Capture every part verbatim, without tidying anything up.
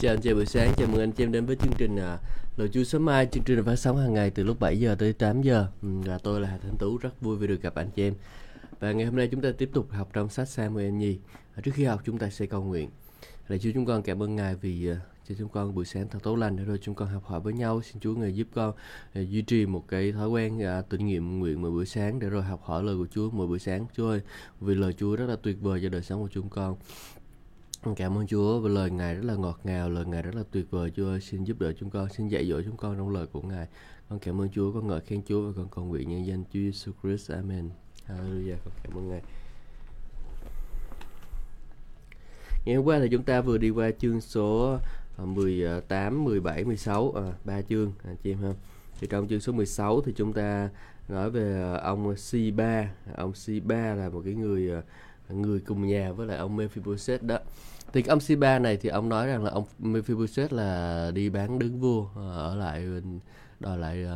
Chào anh chị buổi sáng, chào mừng anh chị em đến với chương trình à, Lời Chúa Sớm Mai. Chương trình được phát sóng hàng ngày từ lúc bảy giờ tới tám giờ. Và tôi là Thanh Tú, rất vui vì được gặp anh chị em. Và ngày hôm nay chúng ta tiếp tục học trong sách Samu Em Nhi. à, Trước khi học chúng ta sẽ cầu nguyện. Lạy Chúa, chúng con cảm ơn Ngài vì uh, cho chúng con buổi sáng thật tốt lành để rồi chúng con học hỏi với nhau. Xin Chúa Ngài giúp con uh, duy trì một cái thói quen uh, tịnh nghiệm nguyện mỗi buổi sáng để rồi học hỏi lời của Chúa mỗi buổi sáng. Chúa ơi, vì lời Chúa rất là tuyệt vời cho đời sống của chúng con. Cảm ơn Chúa vì lời Ngài rất là ngọt ngào, lời Ngài rất là tuyệt vời. Chúa ơi, xin giúp đỡ chúng con, xin dạy dỗ chúng con trong lời của Ngài. Con cảm ơn Chúa, con ngợi khen Chúa và con cầu nguyện nhân danh Chúa Jesus Christ. Amen. Hallelujah. Con cảm ơn Ngài. Ngày hôm qua thì chúng ta vừa đi qua chương số mười tám, mười bảy, mười sáu, à, ba chương anh chị em ha. Thì trong chương số mười sáu thì chúng ta nói về ông Sheba. Ông Sheba là một cái người người cùng nhà với lại ông Mephibosheth đó. Thì ông Sheba này thì ông nói rằng là ông Mephibosheth là đi bán đứng vua, ở lại đòi lại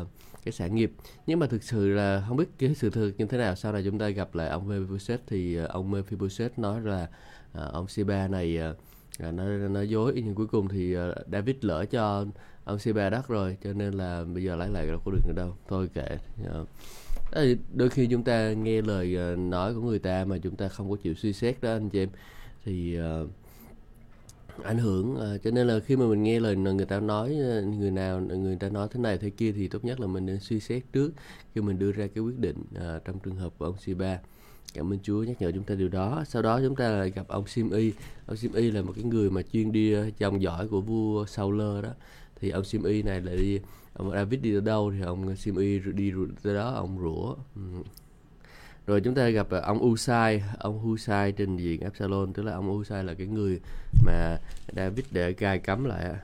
cái sản nghiệp. Nhưng mà thực sự là không biết cái sự thật như thế nào. Sau này chúng ta gặp lại ông Mephibosheth thì ông Mephibosheth nói là À, ông Sheba này à, nó, nó dối, nhưng cuối cùng thì à, David lỡ cho ông Sheba đất rồi, cho nên là bây giờ lấy lại đâu có được nữa đâu, thôi kệ. à, Đôi khi chúng ta nghe lời à, nói của người ta mà chúng ta không có chịu suy xét đó anh chị em, thì à, ảnh hưởng. à, Cho nên là khi mà mình nghe lời người ta nói, người nào người ta nói thế này thế kia, thì tốt nhất là mình nên suy xét trước khi mình đưa ra cái quyết định, à, trong trường hợp của ông Sheba. Cảm ơn Chúa nhắc nhở chúng ta điều đó. Sau đó chúng ta lại gặp ông Simy. Ông Simy là một cái người mà chuyên đi chồng giỏi của vua Saul đó. Thì ông Simy này lại đi, ông David đi tới đâu thì ông Simy đi tới đó, ông rủa. ừ. Rồi chúng ta gặp ông Hushai. Ông Hushai trình diện Absalom, tức là ông Hushai là cái người mà David đã cài cắm lại.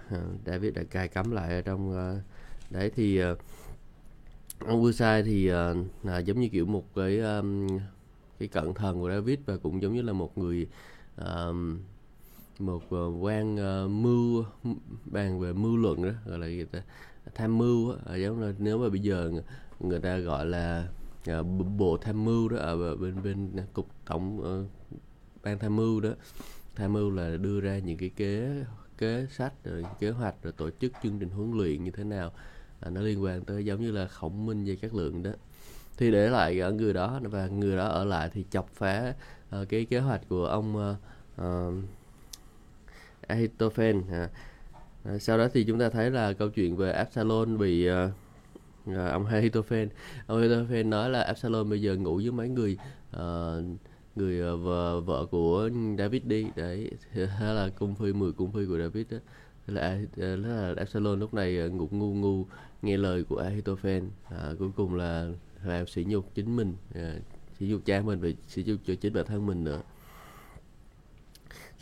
David đã cài cắm lại trong đấy. Thì ông Hushai thì là giống như kiểu một cái cái cận thần của David, và cũng giống như là một người uh, một quan uh, mưu, bàn về mưu luận đó, gọi là gì ta, tham mưu đó. Giống là nếu mà bây giờ người, người ta gọi là uh, bộ tham mưu đó, ở uh, bên bên cục tổng uh, ban tham mưu đó. Tham mưu là đưa ra những cái kế kế sách rồi kế hoạch rồi tổ chức chương trình huấn luyện như thế nào, uh, nó liên quan tới giống như là Khổng Minh với các lượng đó. Thì để lại ở người đó, và người đó ở lại thì chọc phá uh, cái kế hoạch của ông uh, uh, Ahithophel. uh, Sau đó thì chúng ta thấy là câu chuyện về Absalom bị uh, uh, ông Ahithophel. Ông Ahithophel nói là Absalom bây giờ ngủ với mấy người uh, người uh, vợ, vợ của David đi. Đấy, hay là cung phi, mười cung phi của David đó. Là, là Absalom lúc này ngủ ngu ngu nghe lời của Ahithophel. À, cuối cùng là làm sỉ nhục chính mình, à, sỉ nhục cha mình và sỉ nhục cho chính bản thân mình nữa.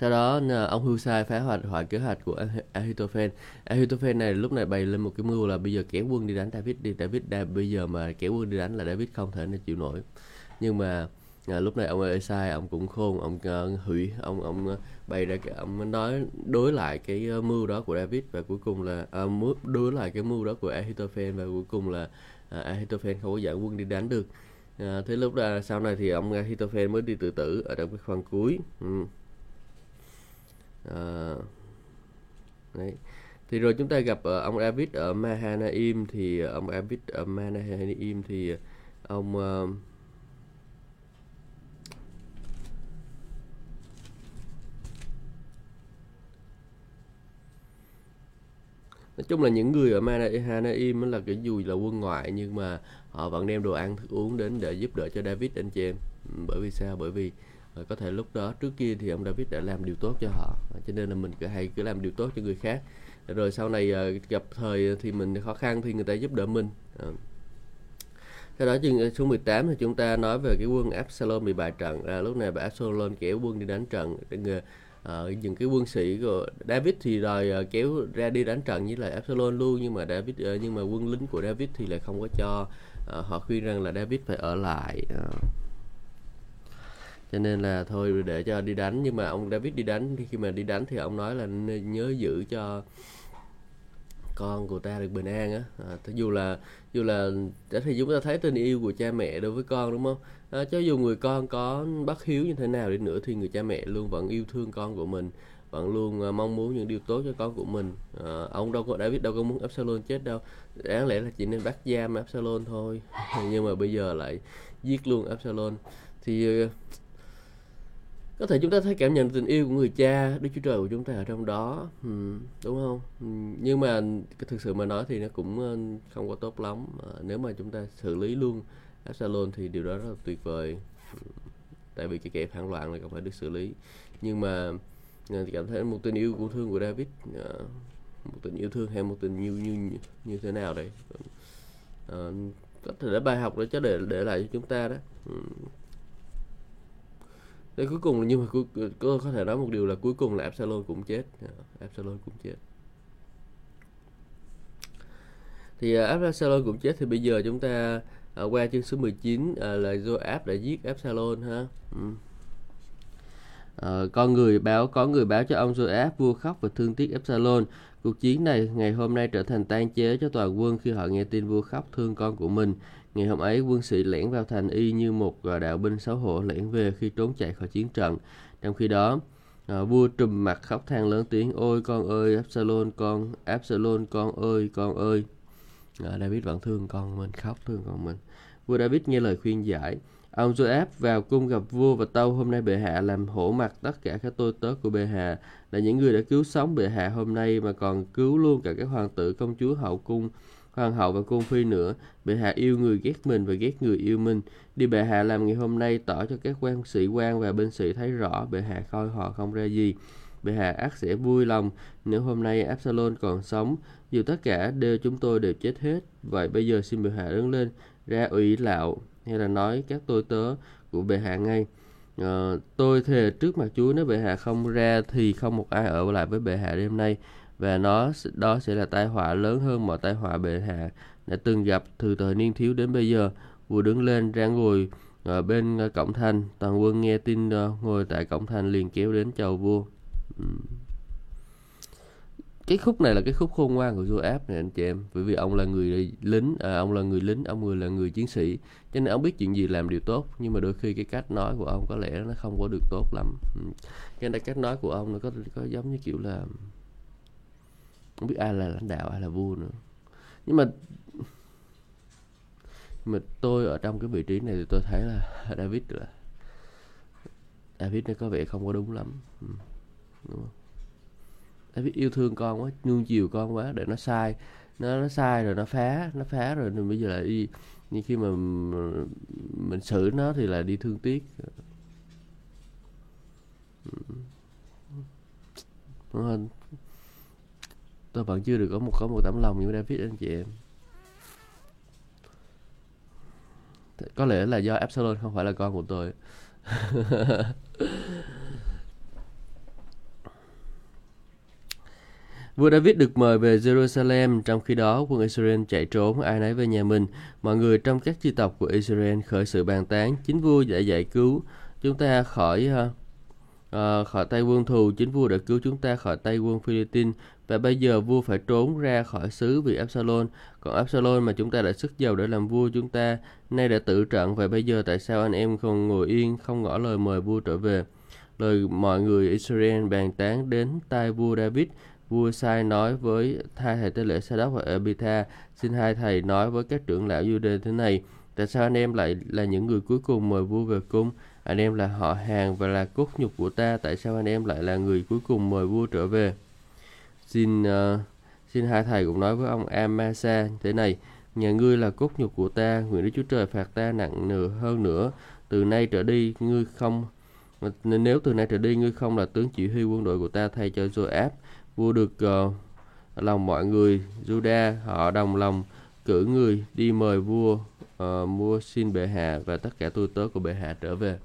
Sau đó ông Hushai phá hoại hoại kế hoạch của Ahithophel. Ahithophel này lúc này bày lên một cái mưu là bây giờ kéo quân đi đánh David đi. David đã, bây giờ mà kéo quân đi đánh là David không thể nào chịu nổi. Nhưng mà à, lúc này ông Esai ông cũng khôn, ông uh, hủy ông ông bày ra cái, ông nói đối lại cái uh, mưu đó của David, và cuối cùng là uh, đối lại cái mưu đó của Ahithophel, và cuối cùng là uh, Ahithophel không có dẫn quân đi đánh được. À, thế lúc đó sau này thì ông Ahithophel mới đi tự tử ở trong cái phần cuối. ừ. à, đấy. Thì rồi chúng ta gặp uh, ông David ở Mahanaim. Thì uh, ông David ở Mahanaim thì uh, ông uh, nói chung là những người ở Mahanaim là cái dù là quân ngoại, nhưng mà họ vẫn đem đồ ăn thức uống đến để giúp đỡ cho David anh chị em. Bởi vì sao? Bởi vì có thể lúc đó trước kia thì ông David đã làm điều tốt cho họ, cho nên là mình cứ hay cứ làm điều tốt cho người khác, rồi sau này gặp thời thì mình khó khăn thì người ta giúp đỡ mình. Sau đó chương số mười tám thì chúng ta nói về cái quân Absalom bị bại trận. À, lúc này bà Absalom kéo quân đi đánh trận. À, những cái quân sĩ của David thì đòi uh, kéo ra đi đánh trận với lại Absalom luôn, nhưng mà David uh, nhưng mà quân lính của David thì lại không có cho. Uh, họ khuyên rằng là David phải ở lại, uh. cho nên là thôi để cho đi đánh. Nhưng mà ông David đi đánh, khi mà đi đánh thì ông nói là nhớ giữ cho con của ta được bình an á. À, dù là dù là thì chúng ta thấy tình yêu của cha mẹ đối với con, đúng không? À, cho dù người con có bất hiếu như thế nào đi nữa thì người cha mẹ luôn vẫn yêu thương con của mình, vẫn luôn mong muốn những điều tốt cho con của mình. À, ông đâu có, David đâu có muốn Absalom chết đâu, đáng lẽ là chỉ nên bắt giam Absalom thôi, nhưng mà bây giờ lại giết luôn Absalom. Thì có thể chúng ta thấy cảm nhận tình yêu của người cha, Đức Chúa Trời của chúng ta ở trong đó, ừ, đúng không? Ừ, nhưng mà thực sự mà nói thì nó cũng không có tốt lắm. À, nếu mà chúng ta xử lý luôn Absalom thì điều đó rất là tuyệt vời, tại vì cái kẻ phản loạn này còn phải được xử lý. Nhưng mà cảm thấy một tình yêu của thương của David, một tình yêu thương hay một tình yêu như như, như thế nào đấy, à, có thể là bài học đó chứ để để lại cho chúng ta đó. Để cuối cùng, nhưng mà cuối, có có thể nói một điều là cuối cùng là Absalom cũng chết, Absalom cũng chết. Thì Absalom cũng chết thì bây giờ chúng ta à, qua chương số mười chín à, là Joab đã giết Absalom ha. Ừ. À, con người báo có người báo cho ông Joab, vua khóc và thương tiếc Absalom. Cuộc chiến này ngày hôm nay trở thành tang chế cho toàn quân khi họ nghe tin vua khóc thương con của mình. Ngày hôm ấy quân sĩ lẻn vào thành y như một đạo binh xấu hổ lẻn về khi trốn chạy khỏi chiến trận. Trong khi đó à, vua trùm mặt khóc than lớn tiếng: "Ôi con ơi, Absalom con, Absalom con ơi, con ơi." À, David vẫn thương con mình, khóc thương con mình. Vua David nghe lời khuyên giải. Ông Joab vào cung gặp vua và tâu: "Hôm nay bệ hạ làm hổ mặt tất cả các tôi tớ của bệ hạ, là những người đã cứu sống bệ hạ hôm nay mà còn cứu luôn cả các hoàng tử, công chúa, hậu cung, hoàng hậu và cung phi nữa. Bệ hạ yêu người ghét mình và ghét người yêu mình. Điều bệ hạ làm ngày hôm nay tỏ cho các quan sĩ quan và binh sĩ thấy rõ bệ hạ coi họ không ra gì. Bệ hạ ắt sẽ vui lòng nếu hôm nay Absalom còn sống, dù tất cả đều chúng tôi đều chết hết. Vậy bây giờ xin bệ hạ đứng lên ra ủy lạo, hay là nói các tôi tớ của bệ hạ ngay. Ờ, tôi thề trước mặt Chúa, nếu bệ hạ không ra thì không một ai ở lại với bệ hạ đêm nay, và nó đó sẽ là tai họa lớn hơn mọi tai họa bệ hạ đã từng gặp từ thời niên thiếu đến bây giờ." Vua đứng lên ra ngồi ở bên cổng thành. Toàn quân nghe tin ngồi tại cổng thành liền kéo đến chầu vua. Cái khúc này là cái khúc khôn ngoan của Joab này anh chị em, bởi vì ông là người lính, à, ông là người lính, ông người là người chiến sĩ, cho nên ông biết chuyện gì làm điều tốt, nhưng mà đôi khi cái cách nói của ông có lẽ nó không có được tốt lắm. Cho nên cách nói của ông nó có có giống như kiểu là không biết ai là lãnh đạo ai là vua nữa. Nhưng mà mà tôi ở trong cái vị trí này thì tôi thấy là David là David nó có vẻ không có đúng lắm, đúng không? David yêu thương con quá, nuông chiều con quá để nó sai, nó nó sai rồi nó phá, nó phá rồi thì bây giờ lại đi, nhưng khi mà mình xử nó thì lại đi thương tiếc. Tôi vẫn chưa được có một có một tấm lòng như David anh chị em. Có lẽ là do Absalom không phải là con của tôi. Vua David được mời về Jerusalem, trong khi đó quân Israel chạy trốn, ai nấy về nhà mình. Mọi người trong các chi tộc của Israel khởi sự bàn tán: "Chính vua đã giải cứu chúng ta khỏi uh, khỏi tay quân thù, chính vua đã cứu chúng ta khỏi tay quân Philippines, và bây giờ vua phải trốn ra khỏi xứ vì Absalom. Còn Absalom mà chúng ta đã sức giàu để làm vua chúng ta, nay đã tự trận, vậy bây giờ tại sao anh em còn ngồi yên không ngỏ lời mời vua trở về?" Lời mọi người Israel bàn tán đến tai vua David. Vua sai nói với hai thầy tế lễ Sa-đốc và Ê-bi-tha: "Xin hai thầy nói với các trưởng lão Giu-đê thế này: tại sao anh em lại là những người cuối cùng mời vua về cung? Anh em là họ hàng và là cốt nhục của ta, tại sao anh em lại là người cuối cùng mời vua trở về? Xin uh, xin hai thầy cũng nói với ông Amasa thế này: nhà ngươi là cốt nhục của ta, nguyện Đức Chúa Trời phạt ta nặng nề hơn nữa. Từ nay trở đi ngươi không nếu từ nay trở đi ngươi không là tướng chỉ huy quân đội của ta thay cho Joab." Vua được uh, lòng mọi người Juda, họ đồng lòng cử người đi mời vua uh, mua xin bệ hạ và tất cả tôi tớ của bệ hạ trở về.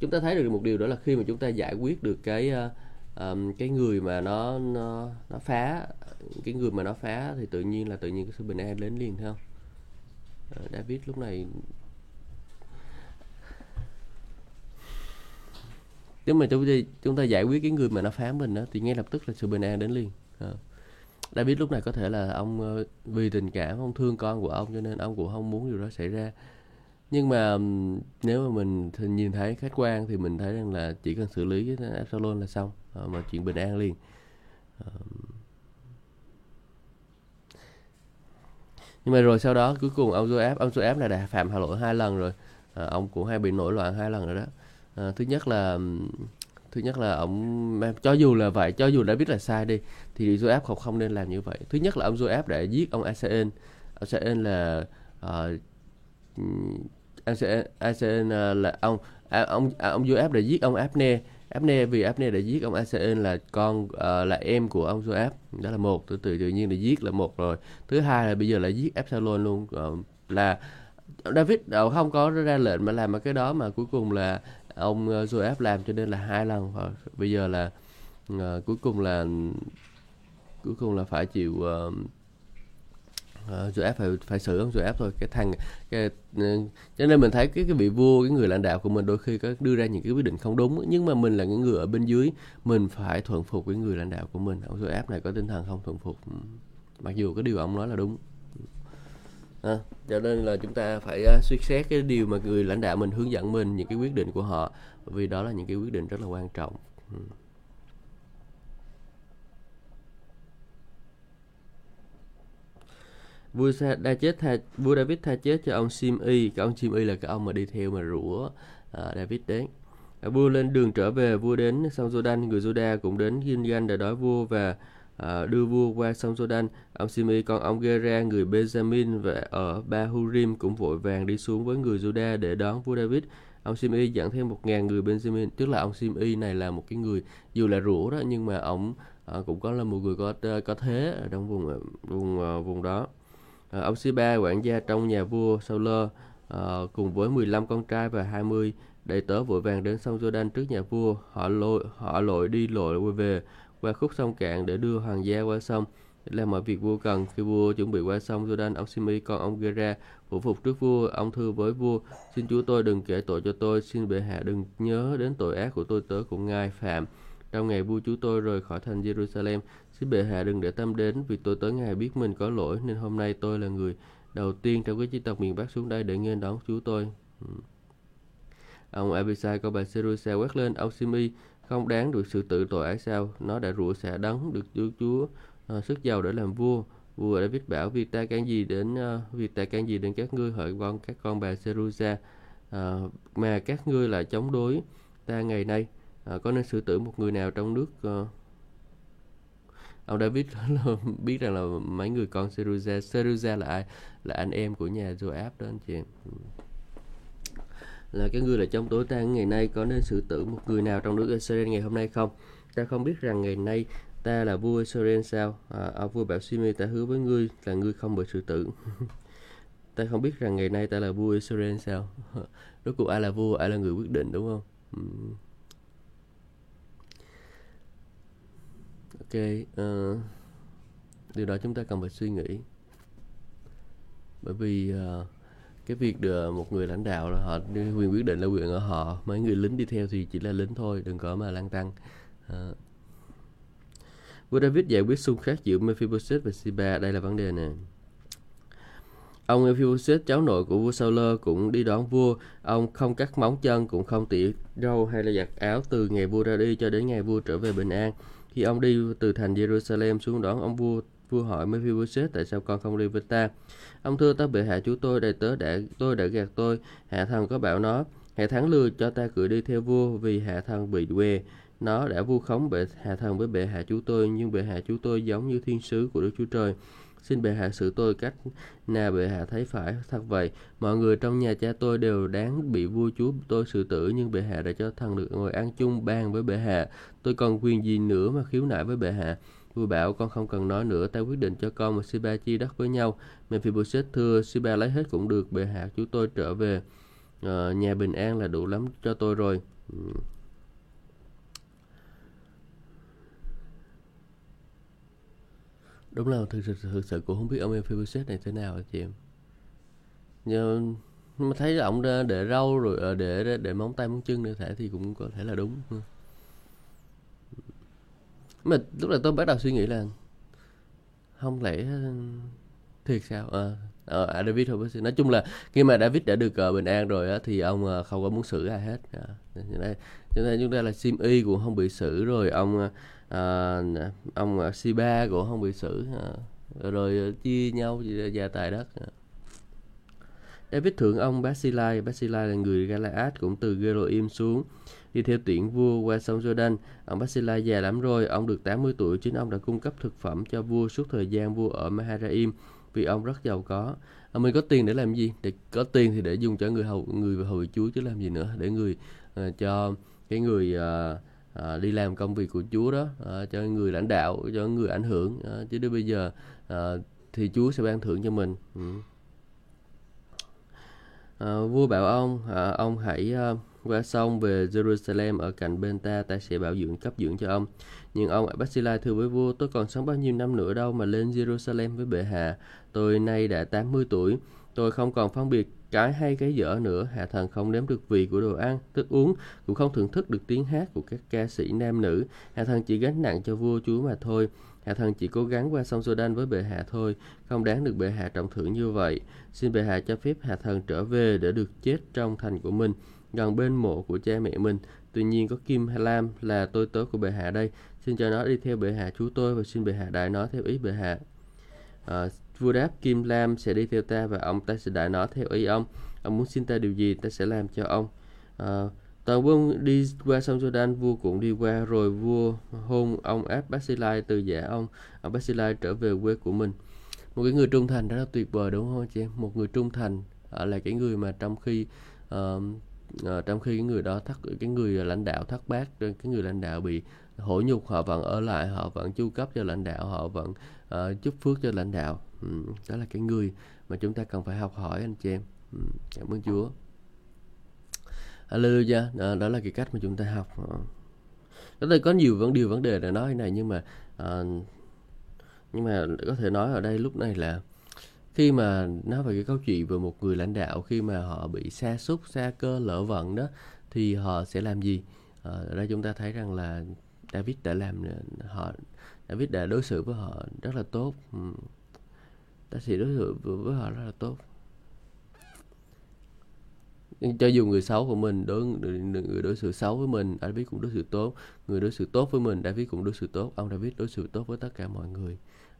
Chúng ta thấy được một điều đó là khi mà chúng ta giải quyết được cái uh, um, cái người mà nó, nó nó phá cái người mà nó phá thì tự nhiên là tự nhiên cái sự bình an đến liền, thấy không? Uh, David lúc này, nếu mà chúng ta, chúng ta giải quyết cái người mà nó phá mình đó, thì ngay lập tức là sự bình an đến liền. À, David lúc này có thể là ông vì tình cảm, ông thương con của ông cho nên ông cũng không muốn điều đó xảy ra. Nhưng mà nếu mà mình nhìn thấy khách quan thì mình thấy rằng là chỉ cần xử lý với Absalom là xong, mà chuyện bình an liền. Nhưng mà rồi sau đó cuối cùng ông Joab, ông Joab này đã phạm hạ lỗi hai lần rồi, à, ông cũng hay bị nổi loạn hai lần rồi đó. À, thứ nhất là thứ nhất là ông, cho dù là vậy, cho dù đã biết là sai đi thì Joab không không nên làm như vậy. Thứ nhất là ông Joab đã giết ông Asael. Asael là à, Asael là ông ông ông Joab đã giết ông Abner. Abner vì Abner đã giết ông Asael là con uh, là em của ông Joab, đó là một, tự tự nhiên là giết là một rồi. Thứ hai là bây giờ là giết Absalom luôn, uh, là David đâu không có ra lệnh mà làm cái đó, mà cuối cùng là ông Joab làm, cho nên là hai lần. Và bây giờ là uh, cuối cùng là cuối cùng là phải chịu uh, Uh, Joab phải phải xử ông Joab thôi. Cái thằng cái, uh, cho nên mình thấy cái cái vị vua, cái người lãnh đạo của mình đôi khi có đưa ra những cái quyết định không đúng, nhưng mà mình là những người ở bên dưới, mình phải thuận phục với người lãnh đạo của mình. Ông Joab này có tinh thần không thuận phục, mặc dù cái điều ông nói là đúng. À, cho nên là chúng ta phải uh, suy xét cái điều mà người lãnh đạo mình hướng dẫn mình, những cái quyết định của họ, vì đó là những cái quyết định rất là quan trọng. Ừ. Vua đã chết tha, vua David tha chết cho ông Simy. Cái ông Simy là cái ông mà đi theo mà rủa à, David đấy. À, vua lên đường trở về, vua đến sông Jordan, người Juda cũng đến Gilgal để đón vua và à, đưa vua qua sông Jordan. Ông Simy con ông Gera người Benjamin và ở Bahurim cũng vội vàng đi xuống với người Juda để đón vua David. Ông Simy dẫn thêm một ngàn người Benjamin, tức là ông Simy này là một cái người dù là rủa đó, nhưng mà ông à, cũng có là một người có có thế ở trong vùng vùng vùng đó. À, ông Ziba quản gia trong nhà vua Saul à, cùng với mười lăm con trai và hai mươi đầy tớ vội vàng đến sông Jordan trước nhà vua. Họ lội họ lội đi lội quay về qua khúc sông cạn để đưa hoàng gia qua sông để làm mọi việc vua cần. Khi vua chuẩn bị qua sông Jordan, ông Simy con ông Gera phủ phục trước vua. Ông thưa với vua: xin chúa tôi đừng kể tội cho tôi, xin bệ hạ đừng nhớ đến tội ác của tôi tớ cũng ngài phạm trong ngày vua chúa tôi rời khỏi thành Jerusalem. Xin bệ hạ đừng để tâm đến, vì tôi tới ngày biết mình có lỗi, nên hôm nay tôi là người đầu tiên trong cái chi tộc miền Bắc xuống đây để nghênh đón chúa tôi. Ừ. Ông Abisai con bà Seruza quát lên: ông Simy không đáng được sự tự tội ái sao? Nó đã rủa xả đấng được chúa, chúa uh, sức giàu để làm vua. Vua David bảo: việc ta can gì đến uh, việc ta can gì đến các ngươi, hỡi con các con bà Seruza, uh, mà các ngươi lại chống đối ta ngày nay. Uh, có nên xử tử một người nào trong nước? Uh, Ông David biết rằng là mấy người con Seruza, Seruza là ai? Là anh em của nhà Joab đó anh chị em. Là cái người là trong tối ta ngày nay, có nên xử tử một người nào trong nước Israel ngày hôm nay không? Ta không biết rằng ngày nay ta là vua Israel sao? À, ông vua bảo Simy: ta hứa với ngươi là ngươi không bị xử tử. Ta không biết rằng ngày nay ta là vua Israel sao? Rốt cuộc ai là vua, ai là người quyết định, đúng không? Uhm. Ok, uh, điều đó chúng ta cần phải suy nghĩ, bởi vì uh, cái việc được một người lãnh đạo là họ quyền quyết định là quyền ở họ, mấy người lính đi theo thì chỉ là lính thôi, đừng có mà lăng tăng. Uh. Vua David giải quyết xung khắc giữa Mephibosheth và Sheba, đây là vấn đề nè. Ông Mephibosheth cháu nội của vua Saul cũng đi đón vua. Ông không cắt móng chân, cũng không tỉa râu hay là giặt áo từ ngày vua ra đi cho đến ngày vua trở về bình an. Khi ông đi từ thành Jerusalem xuống đón ông vua, vua hỏi Mephibosheth: tại sao con không đi với ta? Ông thưa: ta bệ hạ chúa tôi, đầy tớ đã tôi đã gạt tôi, hạ thần có bảo nó, hạ thắng lừa cho ta cử đi theo vua, vì hạ thần bị què. Nó đã vu khống bệ hạ thần với bệ hạ chúa tôi, nhưng bệ hạ chúa tôi giống như thiên sứ của Đức Chúa Trời. Xin bệ hạ xử tôi cách nào bệ hạ thấy phải. Thật vậy, mọi người trong nhà cha tôi đều đáng bị vua chúa tôi xử tử, nhưng bệ hạ đã cho thần được ngồi ăn chung bàn với bệ hạ. Tôi còn quyền gì nữa mà khiếu nại với bệ hạ? Vua bảo: con không cần nói nữa, ta quyết định cho con và Sheba chia đất với nhau. Mephibosheth thưa: Sheba lấy hết cũng được, bệ hạ chúa tôi trở về à, nhà bình an là đủ lắm cho tôi rồi. Đúng là thực sự, thực sự cũng không biết ông Mephibosheth này thế nào hả chị em. Nhưng mà thấy ông để râu rồi, để để móng tay móng chân nữa thể thì cũng có thể là đúng. Mà lúc này tôi bắt đầu suy nghĩ là không lẽ Thiệt sao? À, à, David thôi. Nói chung là khi mà David đã được uh, bình an rồi á, thì ông uh, không có muốn xử ai hết. À, cho nên chúng ta, chúng ta là Simy cũng không bị xử rồi, ông uh, ông Sheba uh, cũng không bị xử, uh, rồi uh, chia nhau gia tài đất. Uh. David thưởng ông Bacillai. Bacillai là người Galaát, cũng từ Geroim xuống, đi theo tiễn vua qua sông Jordan. Ông Bacillai già lắm rồi, ông được tám mươi tuổi. Chính ông đã cung cấp thực phẩm cho vua suốt thời gian vua ở Mahanaim, vì ông rất giàu có. À, mình có tiền để làm gì? Để có tiền thì để dùng cho người hầu, người hầu Chúa, chứ làm gì nữa? Để người uh, cho cái người uh, uh, đi làm công việc của Chúa đó, uh, cho người lãnh đạo, cho người ảnh hưởng. Uh, chứ đến bây giờ uh, thì Chúa sẽ ban thưởng cho mình. Ừ. À, vua bảo ông, à, ông hãy uh, qua sông về Jerusalem ở cạnh bên ta, ta sẽ bảo dưỡng cấp dưỡng cho ông. Nhưng ông Bacillai thưa với vua, tôi còn sống bao nhiêu năm nữa đâu mà lên Jerusalem với bệ hạ. Tôi nay đã tám mươi tuổi, tôi không còn phân biệt cái hay cái dở nữa. Hạ thần không nếm được vị của đồ ăn, thức uống, cũng không thưởng thức được tiếng hát của các ca sĩ nam nữ. Hạ thần chỉ gánh nặng cho vua chúa mà thôi. Hạ thần chỉ cố gắng qua sông Jordan với bệ hạ thôi, không đáng được bệ hạ trọng thưởng như vậy. Xin bệ hạ cho phép hạ thần trở về để được chết trong thành của mình, gần bên mộ của cha mẹ mình. Tuy nhiên có Kim Hà Lam là tôi tớ của bệ hạ đây, xin cho nó đi theo bệ hạ chú tôi, và xin bệ hạ đại nó theo ý bệ hạ. À, vua đáp, Kim Lam sẽ đi theo ta và ông ta sẽ đại nó theo ý ông. Ông muốn xin ta điều gì ta sẽ làm cho ông. À, toàn quân đi qua sông Jordan, vua cũng đi qua, rồi vua hôn ông áp Bacillai từ giả ông. Ông Bacillai trở về quê của mình. Một cái người trung thành rất là tuyệt vời, đúng không chị em? Một người trung thành là cái người mà trong khi uh, À, trong khi cái người đó thất cái người lãnh đạo thất bát, cái người lãnh đạo bị hổ nhục, họ vẫn ở lại, họ vẫn chu cấp cho lãnh đạo, họ vẫn uh, chúc phước cho lãnh đạo. Ừ, đó là cái người mà chúng ta cần phải học hỏi, anh chị em. Ừ, cảm ơn Chúa. Hallelujah. Đó, đó là cái cách mà chúng ta học. Có thể có nhiều vấn điều vấn đề để nói này, nhưng mà uh, nhưng mà có thể nói ở đây lúc này là khi mà nói về cái câu chuyện về một người lãnh đạo, khi mà họ bị sa sút, sa cơ, lỡ vận đó, thì họ sẽ làm gì? Ở đây chúng ta thấy rằng là David đã làm họ, David đã đối xử với họ rất là tốt. Ta sẽ đối xử với họ rất là tốt. Cho dù người xấu của mình, đối, người đối xử xấu với mình, David cũng đối xử tốt. Người đối xử tốt với mình, David cũng đối xử tốt. Ông David đối xử tốt với tất cả mọi người.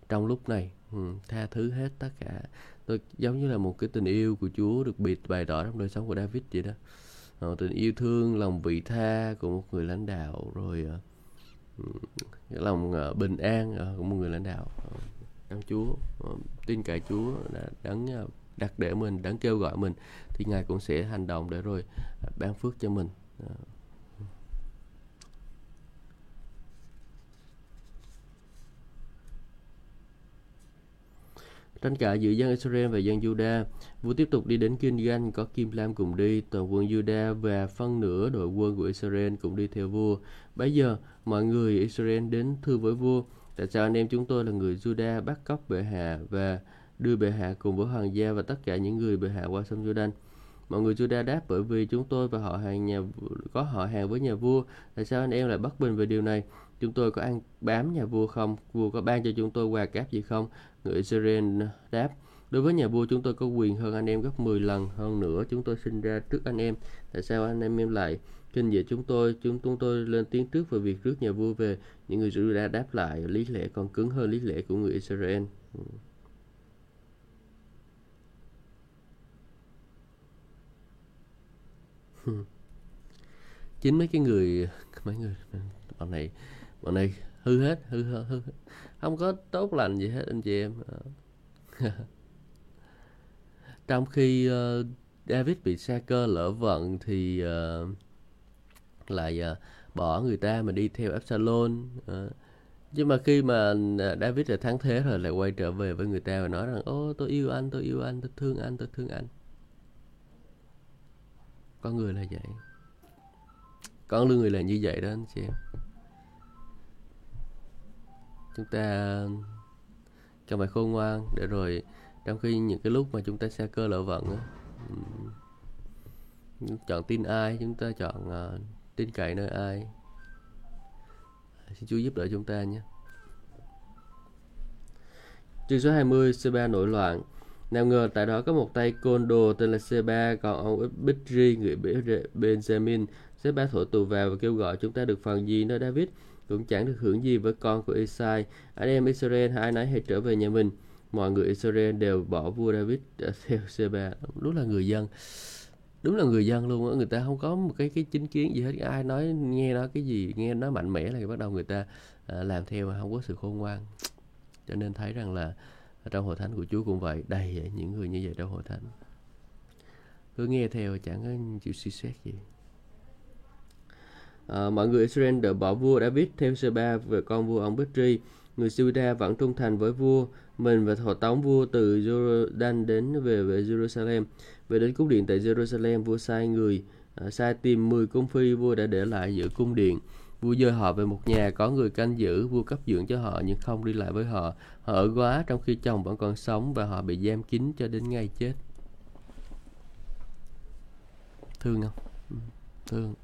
Trong lúc này, ừ, tha thứ hết tất cả. Tôi giống như là một cái tình yêu của Chúa được bị bày tỏ trong đời sống của David vậy đó. Ờ, tình yêu thương, lòng vị tha của một người lãnh đạo, rồi uh, lòng uh, bình an uh, của một người lãnh đạo. Uh, trong Chúa, uh, tin cậy Chúa đã đấng uh, đặt để mình, đấng kêu gọi mình, thì Ngài cũng sẽ hành động để rồi uh, ban phước cho mình. Uh, Tranh cãi giữa dân Israel và dân Judah. Vua tiếp tục đi đến Kinh-gan, có Kim Lam cùng đi. Toàn quân Judah và phân nửa đội quân của Israel cũng đi theo vua. Bấy giờ mọi người Israel đến thưa với vua, tại sao anh em chúng tôi là người Judah bắt cóc bệ hạ và đưa bệ hạ cùng với hoàng gia và tất cả những người bệ hạ qua sông Jordan? Mọi người Judah đáp, bởi vì chúng tôi và họ hàng nhà có họ hàng với nhà vua. Tại sao anh em lại bất bình về điều này? Chúng tôi có ăn bám nhà vua không? Vua có ban cho chúng tôi quà cáp gì không? Người Israel đáp, đối với nhà vua chúng tôi có quyền hơn anh em gấp mười lần. Hơn nữa chúng tôi sinh ra trước anh em. Tại sao anh em em lại khinh dễ chúng tôi? Chúng chúng tôi lên tiếng trước về việc rước nhà vua về. Những người Judah đáp lại, lý lẽ còn cứng hơn lý lẽ của người Israel. Chính mấy cái người mấy người bọn này bọn này hư hết, hư hư, hư. Không có tốt lành gì hết anh chị em. Trong khi uh, David bị sa cơ lỡ vận thì uh, lại uh, bỏ người ta mà đi theo Absalom. Uh, nhưng mà khi mà David đã thắng thế rồi, lại quay trở về với người ta và nói rằng, ô tôi yêu anh, tôi yêu anh, tôi thương anh, tôi thương anh. Con người là vậy, con người là như vậy đó anh chị em. Chúng ta cần phải khôn ngoan để rồi trong khi những cái lúc mà chúng ta sa cơ lỡ vận á, chọn tin ai, chúng ta chọn uh, tin cậy nơi ai. Xin Chúa giúp đỡ chúng ta nhé. Chương số hai mươi, Sheba nổi loạn. Nào ngờ tại đó có một tay côn đồ tên là Sheba, còn ông Bichri người Benjamin, Sheba thổi tù vào và kêu gọi chúng ta được phần gì nơi David, cũng chẳng được hưởng gì với con của Isai. Anh em Israel hai nãy hãy trở về nhà mình. Mọi người Israel đều bỏ vua David theo Sheba. Đúng là người dân, đúng là người dân luôn á, người ta không có một cái cái chính kiến gì hết. Ai nói nghe nó cái gì, nghe nó mạnh mẽ là bắt đầu người ta à, làm theo mà không có sự khôn ngoan. Cho nên thấy rằng là trong hội thánh của Chúa cũng vậy, đầy vậy, những người như vậy trong hội thánh cứ nghe theo chẳng có chịu suy xét gì. À, mọi người Israel đều bỏ vua David theo Sheba về con vua ông Bichri. Người Juda vẫn trung thành với vua mình và hộ tống vua từ Jordan đến về về Jerusalem. Về đến cung điện tại Jerusalem, vua sai người à, sai tìm mười cung phi vua đã để lại giữa cung điện. Vua dời họ về một nhà có người canh giữ, vua cấp dưỡng cho họ nhưng không đi lại với họ. Họ ở góa trong khi chồng vẫn còn sống và họ bị giam kín cho đến ngày chết. Thương không? Thương.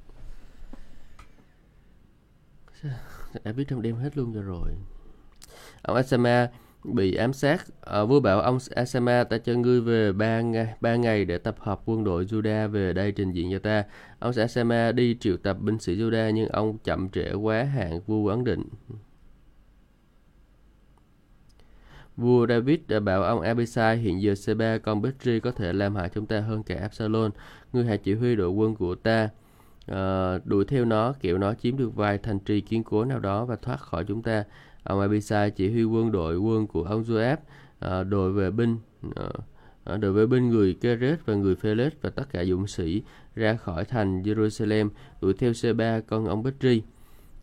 Đã biết trong đêm hết luôn rồi rồi. Ông Asama bị ám sát. À, vua bảo ông Asama, ta cho ngươi về ba ngày, ba ngày để tập hợp quân đội Juda về đây trình diện cho ta. Ông Asama đi triệu tập binh sĩ Juda nhưng ông chậm trễ quá hạn vua ấn định. Vua David đã bảo ông Abisai, hiện giờ Sheba con Bichri có thể làm hại chúng ta hơn cả Absalom. Ngươi hãy chỉ huy đội quân của ta à, đuổi theo nó, kiểu nó chiếm được vài thành trì kiên cố nào đó và thoát khỏi chúng ta. Ông Abisai chỉ huy quân đội quân của ông Joab, à, đội vệ binh, à, đội vệ binh người Geret và người Phelet và tất cả dũng sĩ ra khỏi thành Jerusalem đuổi theo Sheba con ông Bichri.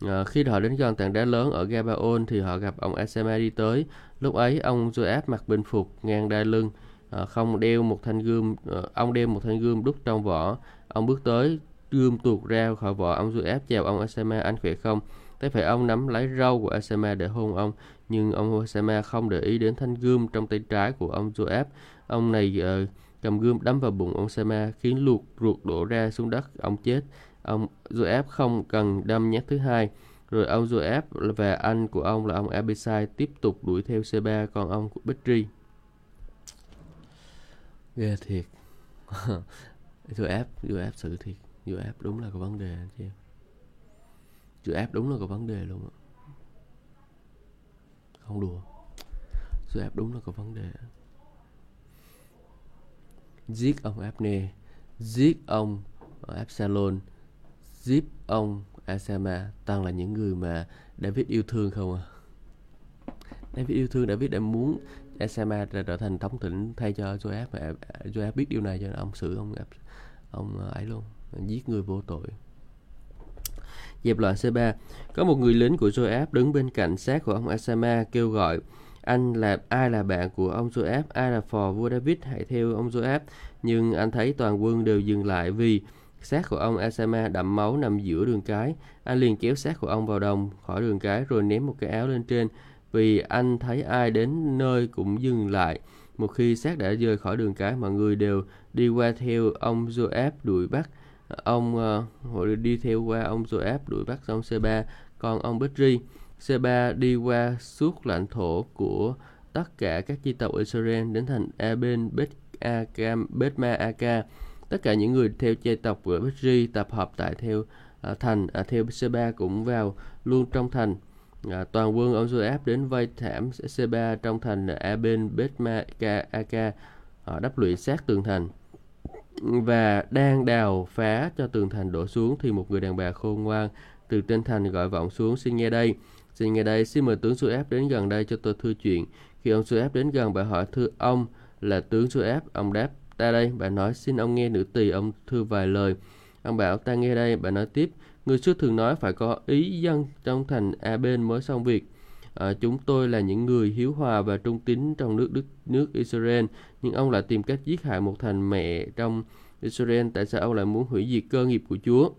À, khi họ đến gần tảng đá lớn ở Gabaon thì họ gặp ông Asama đi tới. Lúc ấy ông Joab mặc bình phục ngang đai lưng, à, không đeo một thanh gươm, à, ông đeo một thanh gươm đúc trong vỏ. Ông bước tới, gươm tuột ra khỏi vỏ. Ông Joab chào ông Asama, anh khỏe không? Thế phải ông nắm lấy râu của Asama để hôn ông, nhưng ông Asama không để ý đến thanh gươm trong tay trái của ông Joab. Ông này uh, cầm gươm đâm vào bụng ông Asama khiến luộc ruột đổ ra xuống đất, ông chết. Ông Joab không cần đâm nhát thứ hai. Rồi ông Joab và anh của ông là ông Abisai tiếp tục đuổi theo Sheba con ông của Bichri. Ghê thiệt. Joab, Joab sự thiệt. Joab đúng là có vấn đề chứ. Joab đúng là có vấn đề luôn á. Không đùa. Joab đúng là có vấn đề. Giết ông Abner, giết ông Absalom, giết ông Asama, toàn là những người mà David yêu thương không à. David yêu thương, David đã muốn Asama trở thành thống lĩnh thay cho Joab. Joab biết điều này cho nên ông xử ông ông ấy luôn, giết người vô tội. Dẹp loạn Sheba. Có một người lính của Joab đứng bên cạnh xác của ông Asama kêu gọi, anh là ai là bạn của ông Joab, ai là phò vua David, hãy theo ông Joab. Nhưng anh thấy toàn quân đều dừng lại vì xác của ông Asama đẫm máu nằm giữa đường cái. Anh liền kéo xác của ông vào đồng khỏi đường cái rồi ném một cái áo lên trên, vì anh thấy ai đến nơi cũng dừng lại. Một khi xác đã rời khỏi đường cái, mọi người đều đi qua theo ông Joab đuổi bắt ông uh, đi theo qua ông Joab đuổi bắt ông Sheba con ông Bichri. Sheba đi qua suốt lãnh thổ của tất cả các chi tộc Israel đến thành Abel-Betma-Aka. Tất cả những người theo chi tộc của Bichri tập hợp tại theo uh, thành uh, theo Sheba cũng vào luôn trong thành. Uh, toàn quân ông Joab đến vây thảm Sheba trong thành Abel-Betma-Aka, uh, đắp lụy sát tường thành và đang đào phá cho tường thành đổ xuống thì một người đàn bà khôn ngoan từ trên thành gọi vọng xuống, xin nghe đây, xin nghe đây, xin mời tướng Joab đến gần đây cho tôi thưa chuyện. Khi ông Joab đến gần, bà hỏi, thưa ông là tướng Joab? Ông đáp, ta đây. Bà nói, xin ông nghe nữ tỳ ông thưa vài lời. Ông bảo, ta nghe đây. Bà nói tiếp, người xưa thường nói phải có ý dân trong thành A bên mới xong việc. À, chúng tôi là những người hiếu hòa và trung tín trong nước Đức, nước Israel, nhưng ông lại tìm cách giết hại một thành mẹ trong Israel. Tại sao ông lại muốn hủy diệt cơ nghiệp của Chúa?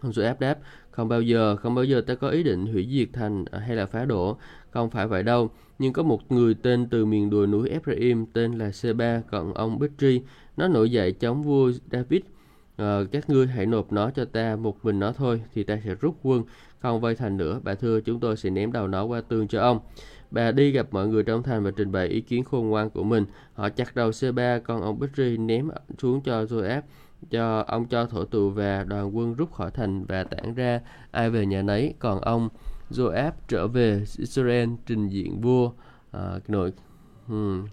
Ông Joab đáp, không bao giờ, không bao giờ ta có ý định hủy diệt thành hay là phá đổ, không phải vậy đâu. Nhưng có một người tên từ miền đồi núi Ephraim tên là Sheba cận ông Bichri, nó nổi dậy chống vua David. À, các ngươi hãy nộp nó cho ta, một mình nó thôi thì ta sẽ rút quân, không vây thành nữa. Bà thưa, chúng tôi sẽ ném đầu nó qua tường cho ông. Bà đi gặp mọi người trong thành và trình bày ý kiến khôn ngoan của mình. Họ chặt đầu Sheba, con ông Bichri, ném xuống cho Joab, cho ông cho thổ tù, và đoàn quân rút khỏi thành và tản ra, ai về nhà nấy. Còn ông Joab trở về Israel trình diện vua. À, nội hmm.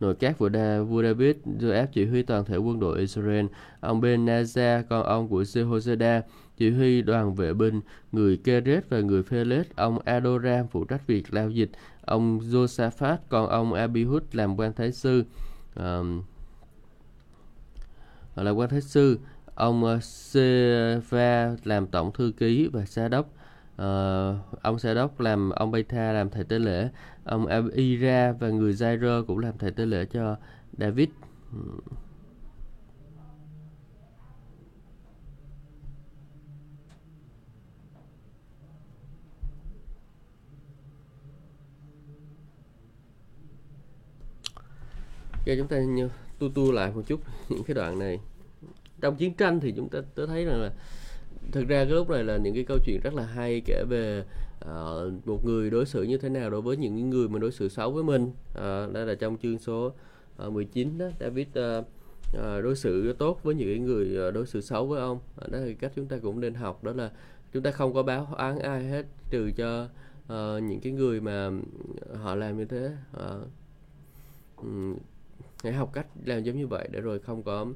nội các vua, Đa, vua David. Joab chỉ huy toàn thể quân đội Israel. Ông Ben-Nazar, con ông của Jehoiada, chỉ huy đoàn vệ binh, người Keret và người Phelet. Ông Adoram phụ trách việc lao dịch. Ông Josaphat, con ông Abihud, làm quan thái sư. À, là quan thái sư. Ông Seva làm tổng thư ký và sa đốc. Uh, ông Sa-đốc làm, ông Bê-tha làm thầy tế lễ. Ông Abira và người Giai-rơ cũng làm thầy tế lễ cho David. Okay, chúng ta tu tu lại một chút những cái đoạn này. Trong chiến tranh thì chúng ta tôi thấy rằng là thực ra cái lúc này là những cái câu chuyện rất là hay, kể về uh, một người đối xử như thế nào đối với những người mà đối xử xấu với mình. Uh, đây là trong chương số uh, mười chín đó, David uh, uh, đối xử tốt với những người uh, đối xử xấu với ông. Uh, đó là cách chúng ta cũng nên học, đó là chúng ta không có báo oán ai hết, trừ cho uh, những cái người mà họ làm như thế. Uh, um, hãy học cách làm giống như vậy để rồi không có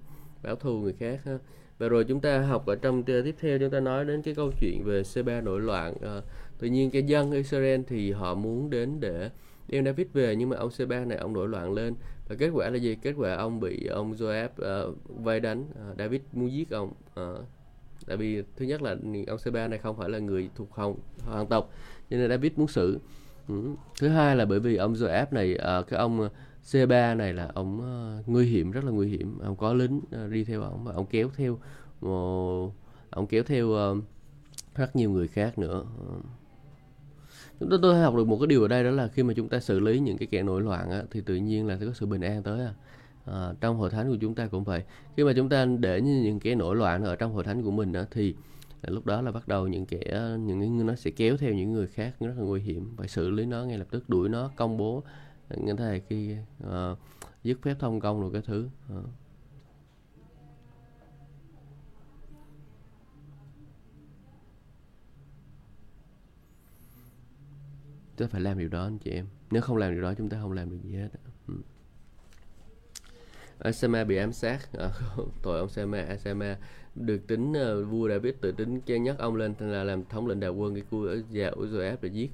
báo thù người khác ha. Và rồi chúng ta học ở trong tiếp theo, chúng ta nói đến cái câu chuyện về Sheba nổi loạn. À, tự nhiên cái dân Israel thì họ muốn đến để đem David về, nhưng mà ông Sheba này ông nổi loạn lên. Và kết quả là gì? Kết quả ông bị ông Joab uh, vây đánh. À, David muốn giết ông. À, tại vì thứ nhất là ông Sheba này không phải là người thuộc hồng, hoàng tộc, cho nên David muốn xử. Ừ. Thứ hai là bởi vì ông Joab này, uh, cái ông xê ba này là ông uh, nguy hiểm, rất là nguy hiểm. Ông có lính uh, đi theo ông, và ông kéo theo uh, ông kéo theo uh, rất nhiều người khác nữa. Uh. Chúng tôi, tôi học được một cái điều ở đây, đó là khi mà chúng ta xử lý những cái kẻ nổi loạn á, thì tự nhiên là sẽ có sự bình an tới. À. Uh, trong hội thánh của chúng ta cũng vậy. Khi mà chúng ta để những kẻ nổi loạn ở trong hội thánh của mình á, thì lúc đó là bắt đầu những kẻ những người nó sẽ kéo theo những người khác, rất là nguy hiểm. Phải xử lý nó ngay lập tức, đuổi nó, công bố nghe thầy khi uh, dứt phép thông công rồi cái thứ. Uh. Chúng ta phải làm điều đó anh chị em. Nếu không làm điều đó chúng ta không làm được gì hết. Uh. Asama bị ám sát. Uh, tội ông Asama. Asama được tính uh, vua David tự tính che nhất ông lên thành là làm thống lĩnh đạo quân, cái cua ở già của Joab để giết.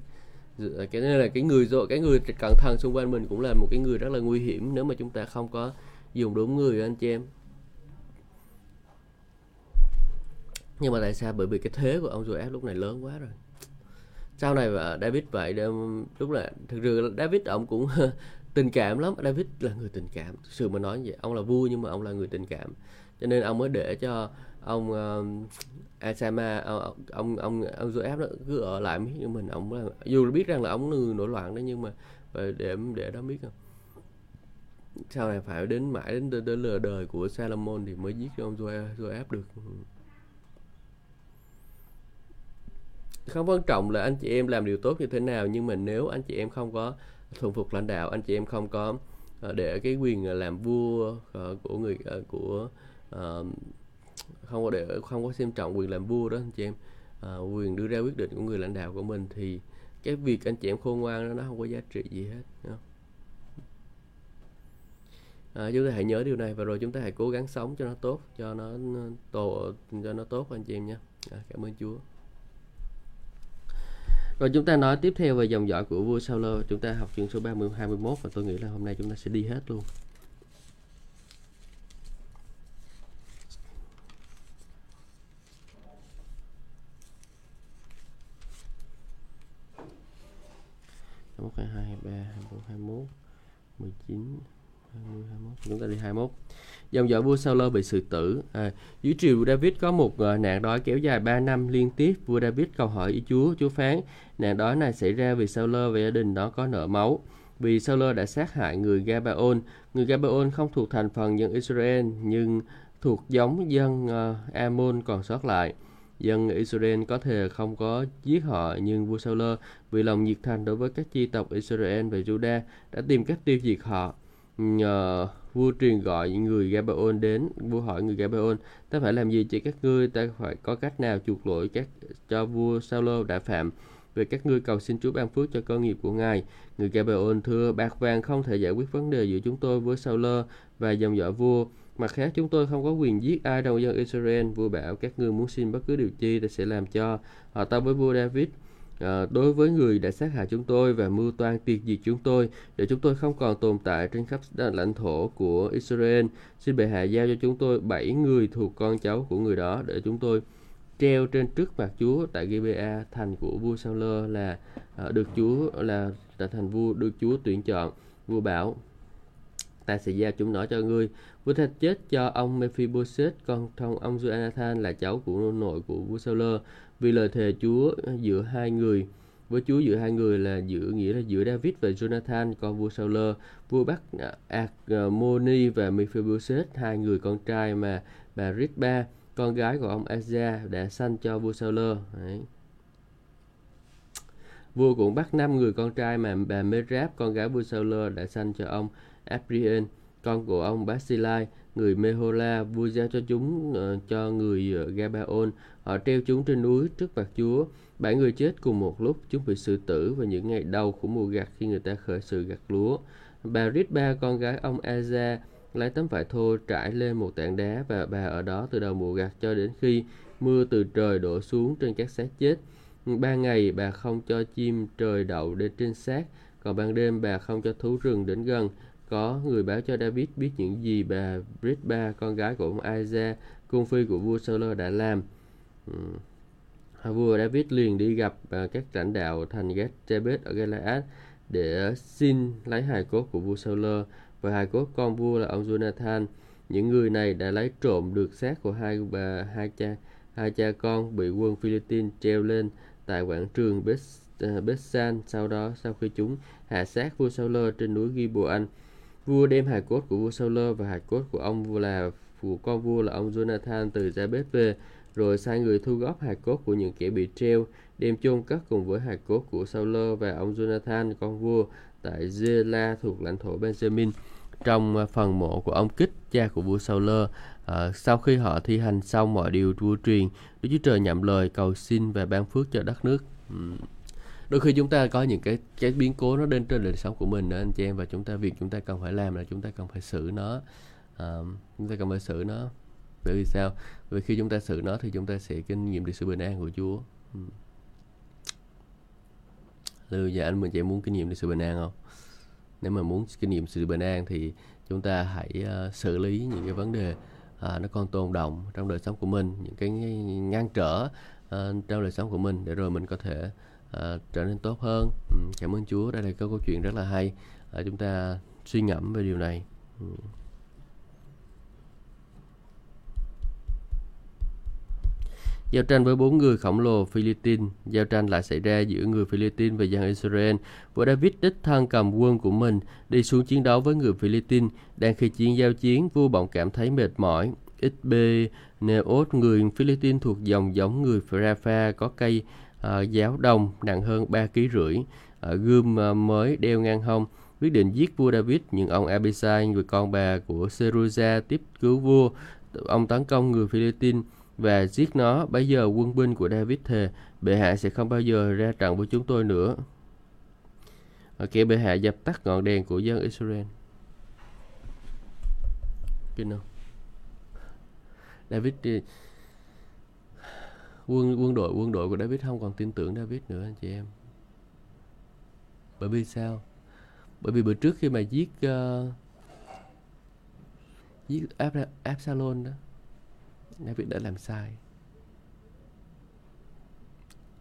Cái này là cái người cái người cẩn thận xung quanh mình cũng là một cái người rất là nguy hiểm nếu mà chúng ta không có dùng đúng người anh chị em. Nhưng mà tại sao? Bởi vì cái thế của ông Joab lúc này lớn quá rồi. Sau này và David vậy, lúc là thực sự David ông cũng tình cảm lắm. David là người tình cảm, thực sự mà nói như vậy. Ông là vua nhưng mà ông là người tình cảm, cho nên ông mới để cho ông uh, Asama, ông ông ông, ông Joab đó cứ ở lại với mình. Ông dù biết rằng là ông người nổi loạn đó, nhưng mà để để đó biết không. Sau này phải đến mãi đến đến, đến lừa đời của Salomon thì mới giết cho ông Joab được. Không quan trọng là anh chị em làm điều tốt như thế nào, nhưng mà nếu anh chị em không có thuần phục lãnh đạo, anh chị em không có để cái quyền làm vua của người của uh, không có để không có xem trọng quyền làm vua đó anh chị em, à, quyền đưa ra quyết định của người lãnh đạo của mình, thì cái việc anh chị em khôn ngoan đó nó không có giá trị gì hết. À, chúng ta hãy nhớ điều này, và rồi chúng ta hãy cố gắng sống cho nó tốt, cho nó tổ, cho nó tốt anh chị em nha. À, cảm ơn Chúa. Rồi chúng ta nói tiếp theo về dòng dõi của vua Saul. Chúng ta học chương số ba mươi hai mươi mốt, và tôi nghĩ là hôm nay chúng ta sẽ đi hết luôn. hai mươi mốt, hai mươi hai, hai mươi ba, hai mươi bốn, hai mươi mốt, mười chín, hai mươi, hai mươi mốt. Chúng ta đi hai mươi mốt. Dòng dõi vua Saul bị xử tử. À, dưới triều David có một uh, nạn đói kéo dài ba năm liên tiếp. Vua David cầu hỏi ý Chúa, Chúa phán nạn đói này xảy ra vì Saul và gia đình đó có nợ máu, vì Saul đã sát hại người Gabaon. Người Gabaon không thuộc thành phần dân Israel nhưng thuộc giống dân uh, Amon còn sót lại. Dân Israel có thể không có giết họ, nhưng vua Saul vì lòng nhiệt thành đối với các chi tộc Israel và Judah đã tìm cách tiêu diệt họ. Nhờ vua truyền gọi người Gibeon đến, vua hỏi người Gibeon: "Ta phải làm gì cho các ngươi? Ta phải có cách nào chuộc lỗi các cho vua Saul đã phạm? Về các ngươi cầu xin Chúa ban phước cho cơ nghiệp của ngài." Người Gibeon thưa: "Bạc vàng không thể giải quyết vấn đề giữa chúng tôi với Saul và dòng dõi vua. Mặt khác, chúng tôi không có quyền giết ai đâu dân Israel." Vua bảo: "Các ngươi muốn xin bất cứ điều chi, ta sẽ làm cho." Họ tâu với vua David: à, "Đối với người đã sát hại chúng tôi và mưu toan tiêu diệt chúng tôi, để chúng tôi không còn tồn tại trên khắp lãnh thổ của Israel, xin bệ hạ giao cho chúng tôi bảy người thuộc con cháu của người đó để chúng tôi treo trên trước mặt Chúa tại Gibeah, thành của vua Saul là à, được Chúa là, là thành vua được Chúa tuyển chọn." Vua bảo: "Ta sẽ giao chúng nó cho ngươi." Vua thạch chết cho ông Mephibosheth, con thông ông Jonathan là cháu của nội của vua Saul, vì lời thề Chúa giữa hai người với Chúa giữa hai người là giữa nghĩa là giữa David và Jonathan con vua Saul. Vua bắt Agmoni và Mephibosheth, hai người con trai mà bà Rizpah, con gái của ông Asa, đã sanh cho vua Saul. Vua cũng bắt năm người con trai mà bà Merab, con gái vua Saul, đã sanh cho ông Abrien, con của ông Bacillai, người Mehola. Vua giao cho chúng uh, cho người uh, Gabaon, họ treo chúng trên núi trước mặt Chúa. Bảy người chết cùng một lúc, chúng bị xử tử vào những ngày đầu của mùa gặt, khi người ta khởi sự gặt lúa. Bà Rizpah, con gái ông Aza, lấy tấm vải thô trải lên một tảng đá, và bà ở đó từ đầu mùa gặt cho đến khi mưa từ trời đổ xuống trên các xác chết. Ba ngày bà không cho chim trời đậu đến trên xác, còn ban đêm bà không cho thú rừng đến gần. Có người báo cho David biết những gì bà Rizpah, con gái của ông Aiza, cung phi của vua Saul đã làm. Ừ. Vua David liền đi gặp các lãnh đạo thành Gat-Tebed ở Galaát để xin lấy hài cốt của vua Saul và hài cốt con vua là ông Jonathan. Những người này đã lấy trộm được xác của hai bà hai cha hai cha con bị quân Philippines treo lên tại quảng trường Bethsan. Sau đó, sau khi chúng hạ xác vua Saul trên núi Gibeon, vua đem hài cốt của vua Saul và hài cốt của ông vua là của con vua là ông Jonathan từ Gia-bét về, rồi sai người thu góp hài cốt của những kẻ bị treo, đem chôn cất cùng với hài cốt của Saul và ông Jonathan con vua tại Gera thuộc lãnh thổ Benjamin, trong phần mộ của ông Kích, cha của vua Saul. À, sau khi họ thi hành xong mọi điều vua truyền, Đức Chúa Trời nhậm lời cầu xin và ban phước cho đất nước. Uhm. Đôi khi chúng ta có những cái cái biến cố nó đến trên đời sống của mình đó anh chị em, và chúng ta việc chúng ta cần phải làm là chúng ta cần phải xử nó, à, chúng ta cần phải xử nó. Bởi vì sao? Bởi vì khi chúng ta xử nó thì chúng ta sẽ kinh nghiệm được sự bình an của Chúa. Lưu giờ anh mình chị muốn kinh nghiệm được sự bình an không? Nếu mà muốn kinh nghiệm sự bình an thì chúng ta hãy uh, xử lý những cái vấn đề uh, nó còn tồn đọng trong đời sống của mình, những cái ngăn trở uh, trong đời sống của mình, để rồi mình có thể À, trở nên tốt hơn. Ừ, cảm ơn Chúa. Đây là câu chuyện rất là hay. À, chúng ta suy ngẫm về điều này. Ừ. Giao tranh với bốn người khổng lồ Philippines. Giao tranh lại xảy ra giữa người Philippines và dân Israel. Vua David đích thân cầm quân của mình đi xuống chiến đấu với người Philippines. Đang khi chiến giao chiến, vua bỗng cảm thấy mệt mỏi. Isbeneot, người Philippines thuộc dòng giống người Ra-pha, có cây À, giáo đồng nặng hơn ba phẩy năm ki-lô-gam, à, gươm à, mới đeo ngang hông, quyết định giết vua David. Nhưng ông Abisai, người con bà của Seruza, tiếp cứu vua. Ông tấn công người Philippines và giết nó. Bây giờ quân binh của David thề: "Bệ hạ sẽ không bao giờ ra trận với chúng tôi nữa." Ở kẻ bệ hạ dập tắt ngọn đèn của dân Israel. Kinh không? David đi... Quân, quân đội quân đội của David không còn tin tưởng David nữa anh chị em. Bởi vì sao? Bởi vì bữa trước khi mà giết uh, giết Absalom đó, David đã làm sai.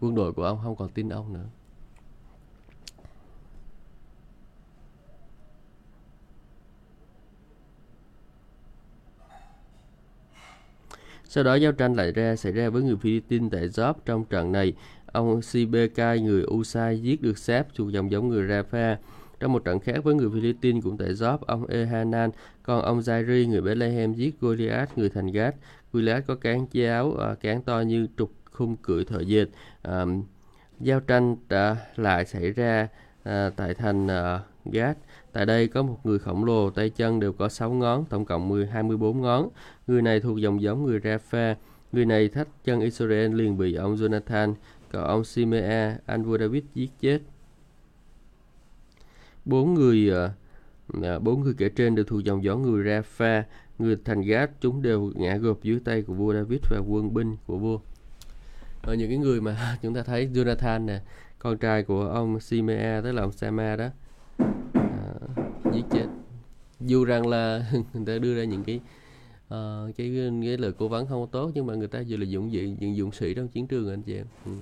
Quân đội của ông không còn tin ông nữa. Sau đó giao tranh lại ra xảy ra với người Philippines tại Gióp. Trong trận này, ông Sibekai người Usai giết được Sáp thuộc dòng giống người Ra-pha. Trong một trận khác với người Philippines cũng tại Gióp, ông Ehanan còn ông Zairi người Bethlehem giết Goliath người thành Gát. Goliath có cán giáo cán to như trục khung cửi thợ dệt. À, giao tranh đã lại xảy ra à, tại thành à, Gát. Tại đây có một người khổng lồ, tay chân đều có sáu ngón, tổng cộng mười, hai mươi bốn ngón. Người này thuộc dòng giống người Ra-pha. Người này thách chân Israel liền bị ông Jonathan, còn ông Shimei, anh vua David giết chết. Bốn người à, bốn người kể trên đều thuộc dòng giống người Ra-pha. Người thành Gát chúng đều ngã gục dưới tay của vua David và quân binh của vua. Ở những cái người mà chúng ta thấy Jonathan nè, con trai của ông Shimea, tức là ông Sama đó, à, giết chết. Dù rằng là người ta đưa ra những cái uh, cái, cái lời cố vấn không tốt, nhưng mà người ta vừa là dũng dị, những dũng sĩ trong chiến trường rồi anh chị em. Ừ.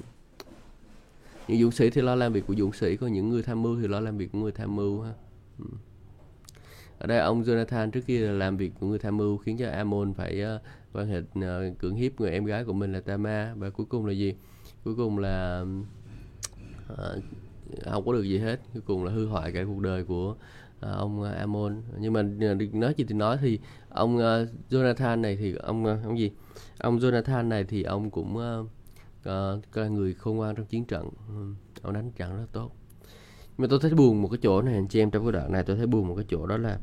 Những dũng sĩ thì lo làm việc của dũng sĩ, còn những người tham mưu thì lo làm việc của người tham mưu ha. Ừ. Ở đây ông Jonathan trước kia là làm việc của người tham mưu, khiến cho Amon phải uh, quan hệ uh, cưỡng hiếp người em gái của mình là Tama. Và cuối cùng là gì? Cuối cùng là uh, không có được gì hết. Cuối cùng là hư hoại cả cuộc đời của uh, ông uh, Amon. Nhưng mà uh, nói gì thì nói thì ông uh, Jonathan này thì ông uh, ông gì? Ông Jonathan này thì ông cũng uh, uh, là người khôn ngoan trong chiến trận. Uh, ông đánh trận rất tốt. Mà tôi thấy buồn một cái chỗ này anh chị em, trong cái đoạn này tôi thấy buồn một cái chỗ đó là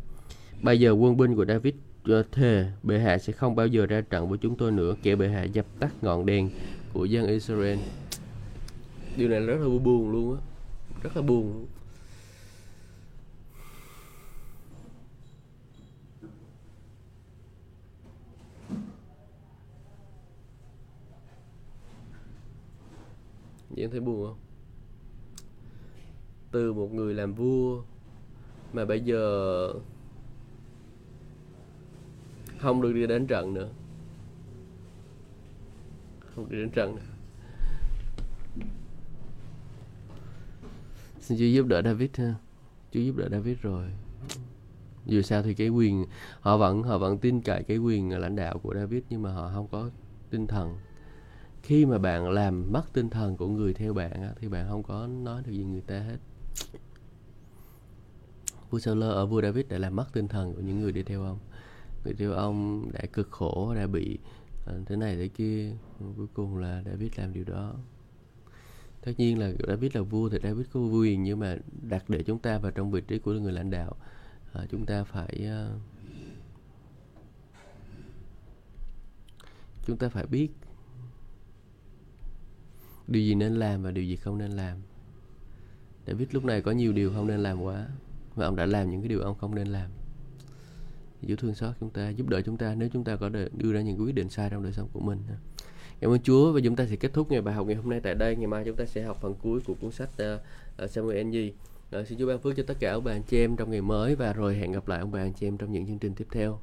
bây giờ quân binh của David uh, thề bệ hạ sẽ không bao giờ ra trận với chúng tôi nữa, kẻ bệ hạ dập tắt ngọn đèn của dân Israel. Điều này rất là buồn luôn á, rất là buồn. Vậy em thấy buồn không? Từ một người làm vua mà bây giờ không được đi đánh trận nữa, không được đi đánh trận nữa. Xin Chúa giúp đỡ David ha, Chúa giúp đỡ David rồi. Dù sao thì cái quyền họ vẫn họ vẫn tin cậy cái quyền lãnh đạo của David, nhưng mà họ không có tinh thần. Khi mà bạn làm mất tinh thần của người theo bạn thì bạn không có nói được gì người ta hết. Vua Saul ở vua David đã làm mất tinh thần của những người đi theo ông. Người theo ông đã cực khổ, đã bị thế này thế kia, cuối cùng là David làm điều đó. Tất nhiên là David là vua thì David có quyền, nhưng mà đặt để chúng ta vào trong vị trí của người lãnh đạo, à, chúng ta phải uh, chúng ta phải biết điều gì nên làm và điều gì không nên làm. David lúc này có nhiều điều không nên làm quá, và ông đã làm những cái điều ông không nên làm. Chúa thương xót chúng ta, giúp đỡ chúng ta nếu chúng ta có đưa ra những quyết định sai trong đời sống của mình. Cảm ơn Chúa, và chúng ta sẽ kết thúc ngày bài học ngày hôm nay tại đây. Ngày mai chúng ta sẽ học phần cuối của cuốn sách uh, Samu Em Nhi. Uh, xin Chúa ban phước cho tất cả ông bà anh chị em trong ngày mới, và rồi hẹn gặp lại ông bà anh chị em trong những chương trình tiếp theo.